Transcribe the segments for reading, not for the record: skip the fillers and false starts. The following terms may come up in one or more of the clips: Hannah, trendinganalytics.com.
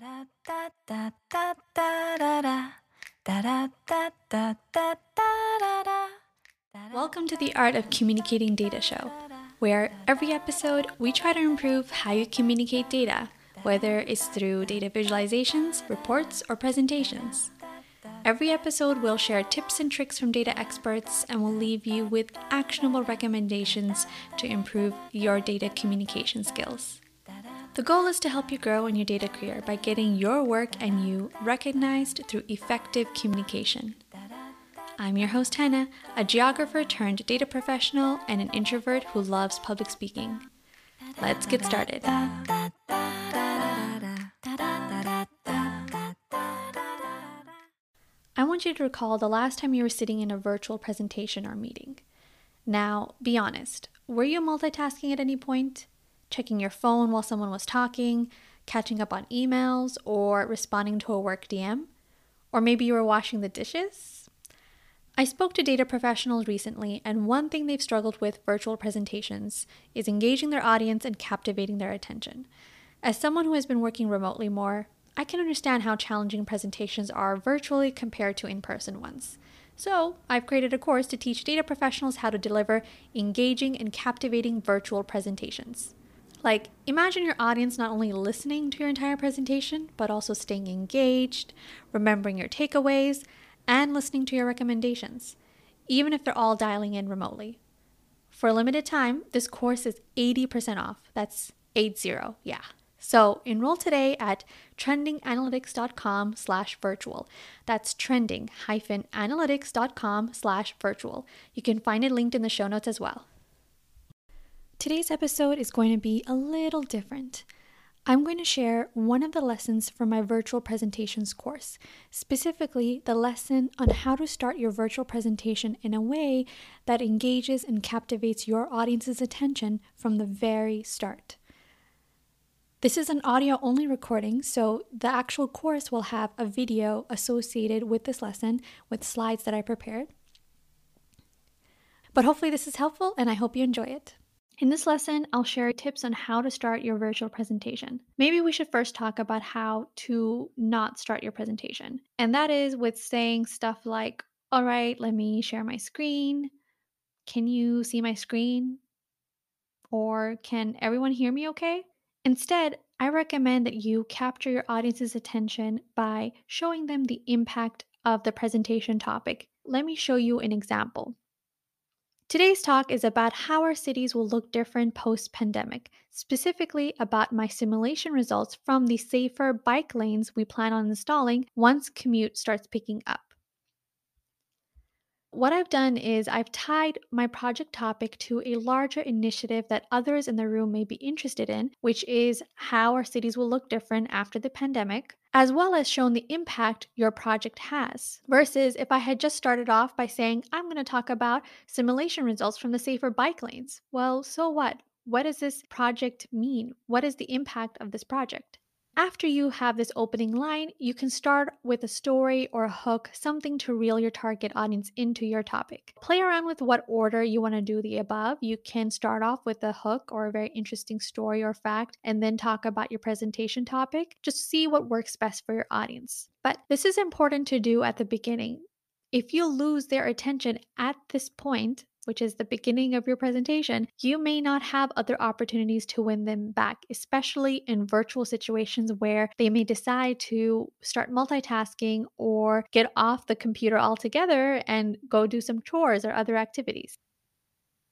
Welcome to the Art of Communicating Data show, where every episode we try to improve how you communicate data, whether it's through data visualizations, reports, or presentations. Every episode we'll share tips and tricks from data experts and we'll leave you with actionable recommendations to improve your data communication skills. The goal is to help you grow in your data career by getting your work and you recognized through effective communication. I'm your host, Hannah, a geographer turned data professional and an introvert who loves public speaking. Let's get started. I want you to recall the last time you were sitting in a virtual presentation or meeting. Now, be honest, were you multitasking at any point? Checking your phone while someone was talking, catching up on emails, or responding to a work DM? Or maybe you were washing the dishes? I spoke to data professionals recently, and one thing they've struggled with virtual presentations is engaging their audience and captivating their attention. As someone who has been working remotely more, I can understand how challenging presentations are virtually compared to in-person ones. So, I've created a course to teach data professionals how to deliver engaging and captivating virtual presentations. Like, imagine your audience not only listening to your entire presentation, but also staying engaged, remembering your takeaways, and listening to your recommendations, even if they're all dialing in remotely. For a limited time, this course is 80% off. That's 80, yeah. So enroll today at trendinganalytics.com/virtual. That's trending-analytics.com/virtual. You can find it linked in the show notes as well. Today's episode is going to be a little different. I'm going to share one of the lessons from my virtual presentations course, specifically the lesson on how to start your virtual presentation in a way that engages and captivates your audience's attention from the very start. This is an audio-only recording, so the actual course will have a video associated with this lesson with slides that I prepared. But hopefully this is helpful and I hope you enjoy it. In this lesson, I'll share tips on how to start your virtual presentation. Maybe we should first talk about how to not start your presentation. And that is with saying stuff like, all right, let me share my screen. Can you see my screen? Or can everyone hear me okay? Instead, I recommend that you capture your audience's attention by showing them the impact of the presentation topic. Let me show you an example. Today's talk is about how our cities will look different post-pandemic, specifically about my simulation results from the safer bike lanes we plan on installing once commute starts picking up. What I've done is I've tied my project topic to a larger initiative that others in the room may be interested in, which is how our cities will look different after the pandemic, as well as shown the impact your project has. Versus if I had just started off by saying, I'm going to talk about simulation results from the safer bike lanes. Well, so what? What does this project mean? What is the impact of this project? After you have this opening line, you can start with a story or a hook, something to reel your target audience into your topic. Play around with what order you want to do the above. You can start off with a hook or a very interesting story or fact, and then talk about your presentation topic. Just see what works best for your audience. But this is important to do at the beginning. If you lose their attention at this point, which is the beginning of your presentation, you may not have other opportunities to win them back, especially in virtual situations where they may decide to start multitasking or get off the computer altogether and go do some chores or other activities.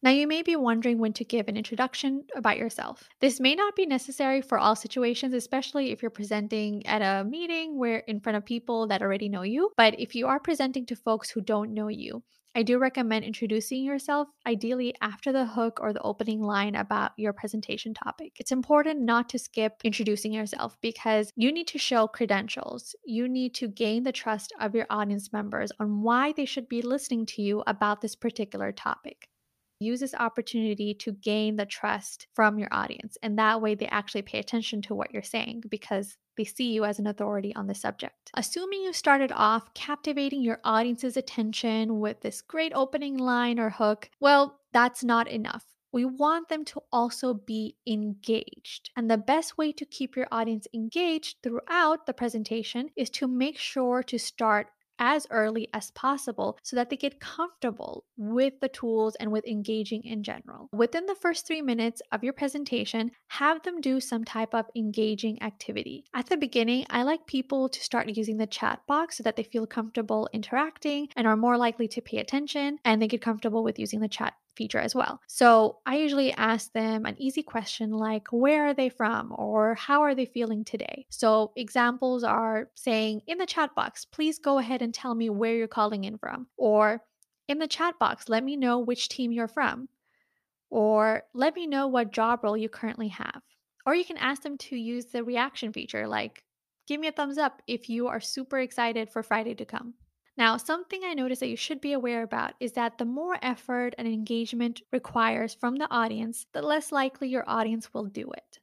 Now, you may be wondering when to give an introduction about yourself. This may not be necessary for all situations, especially if you're presenting at a meeting where in front of people that already know you. But if you are presenting to folks who don't know you, I do recommend introducing yourself, ideally after the hook or the opening line about your presentation topic. It's important not to skip introducing yourself because you need to show credentials. You need to gain the trust of your audience members on why they should be listening to you about this particular topic. Use this opportunity to gain the trust from your audience, and that way they actually pay attention to what you're saying because they see you as an authority on the subject. Assuming you started off captivating your audience's attention with this great opening line or hook, well, that's not enough. we want them to also be engaged. And the best way to keep your audience engaged throughout the presentation is to make sure to start as early as possible so that they get comfortable with the tools and with engaging in general. Within the first 3 minutes of your presentation, have them do some type of engaging activity. At the beginning, I like people to start using the chat box so that they feel comfortable interacting and are more likely to pay attention, and they get comfortable with using the chat feature as well. So I usually ask them an easy question like, where are they from? Or how are they feeling today? So examples are saying, in the chat box, please go ahead and tell me where you're calling in from. Or in the chat box, let me know which team you're from. Or let me know what job role you currently have. Or you can ask them to use the reaction feature, like, give me a thumbs up if you are super excited for Friday to come. Now, something I noticed that you should be aware about is that the more effort and engagement requires from the audience, the less likely your audience will do it.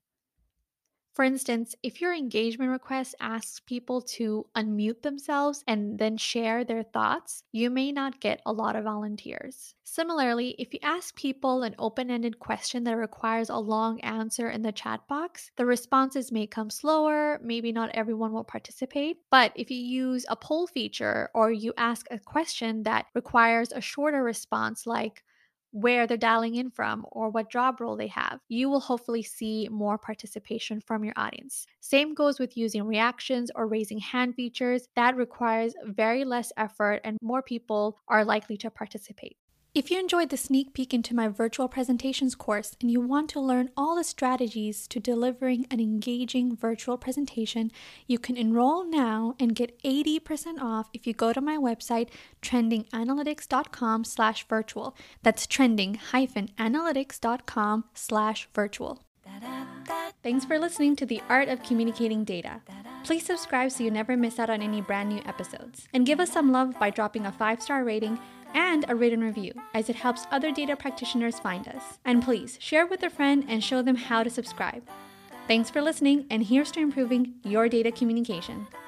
For instance, if your engagement request asks people to unmute themselves and then share their thoughts, you may not get a lot of volunteers. Similarly, if you ask people an open-ended question that requires a long answer in the chat box, the responses may come slower, maybe not everyone will participate. But if you use a poll feature or you ask a question that requires a shorter response, like where they're dialing in from or what job role they have, you will hopefully see more participation from your audience. Same goes with using reactions or raising hand features. That requires very less effort and more people are likely to participate. If you enjoyed the sneak peek into my virtual presentations course and you want to learn all the strategies to delivering an engaging virtual presentation, you can enroll now and get 80% off if you go to my website, trendinganalytics.com/virtual. That's trending-analytics.com/virtual. Thanks for listening to The Art of Communicating Data. Please subscribe so you never miss out on any brand new episodes. And give us some love by dropping a 5-star rating and a written review, as it helps other data practitioners find us. And please share with a friend and show them how to subscribe. Thanks for listening, and here's to improving your data communication.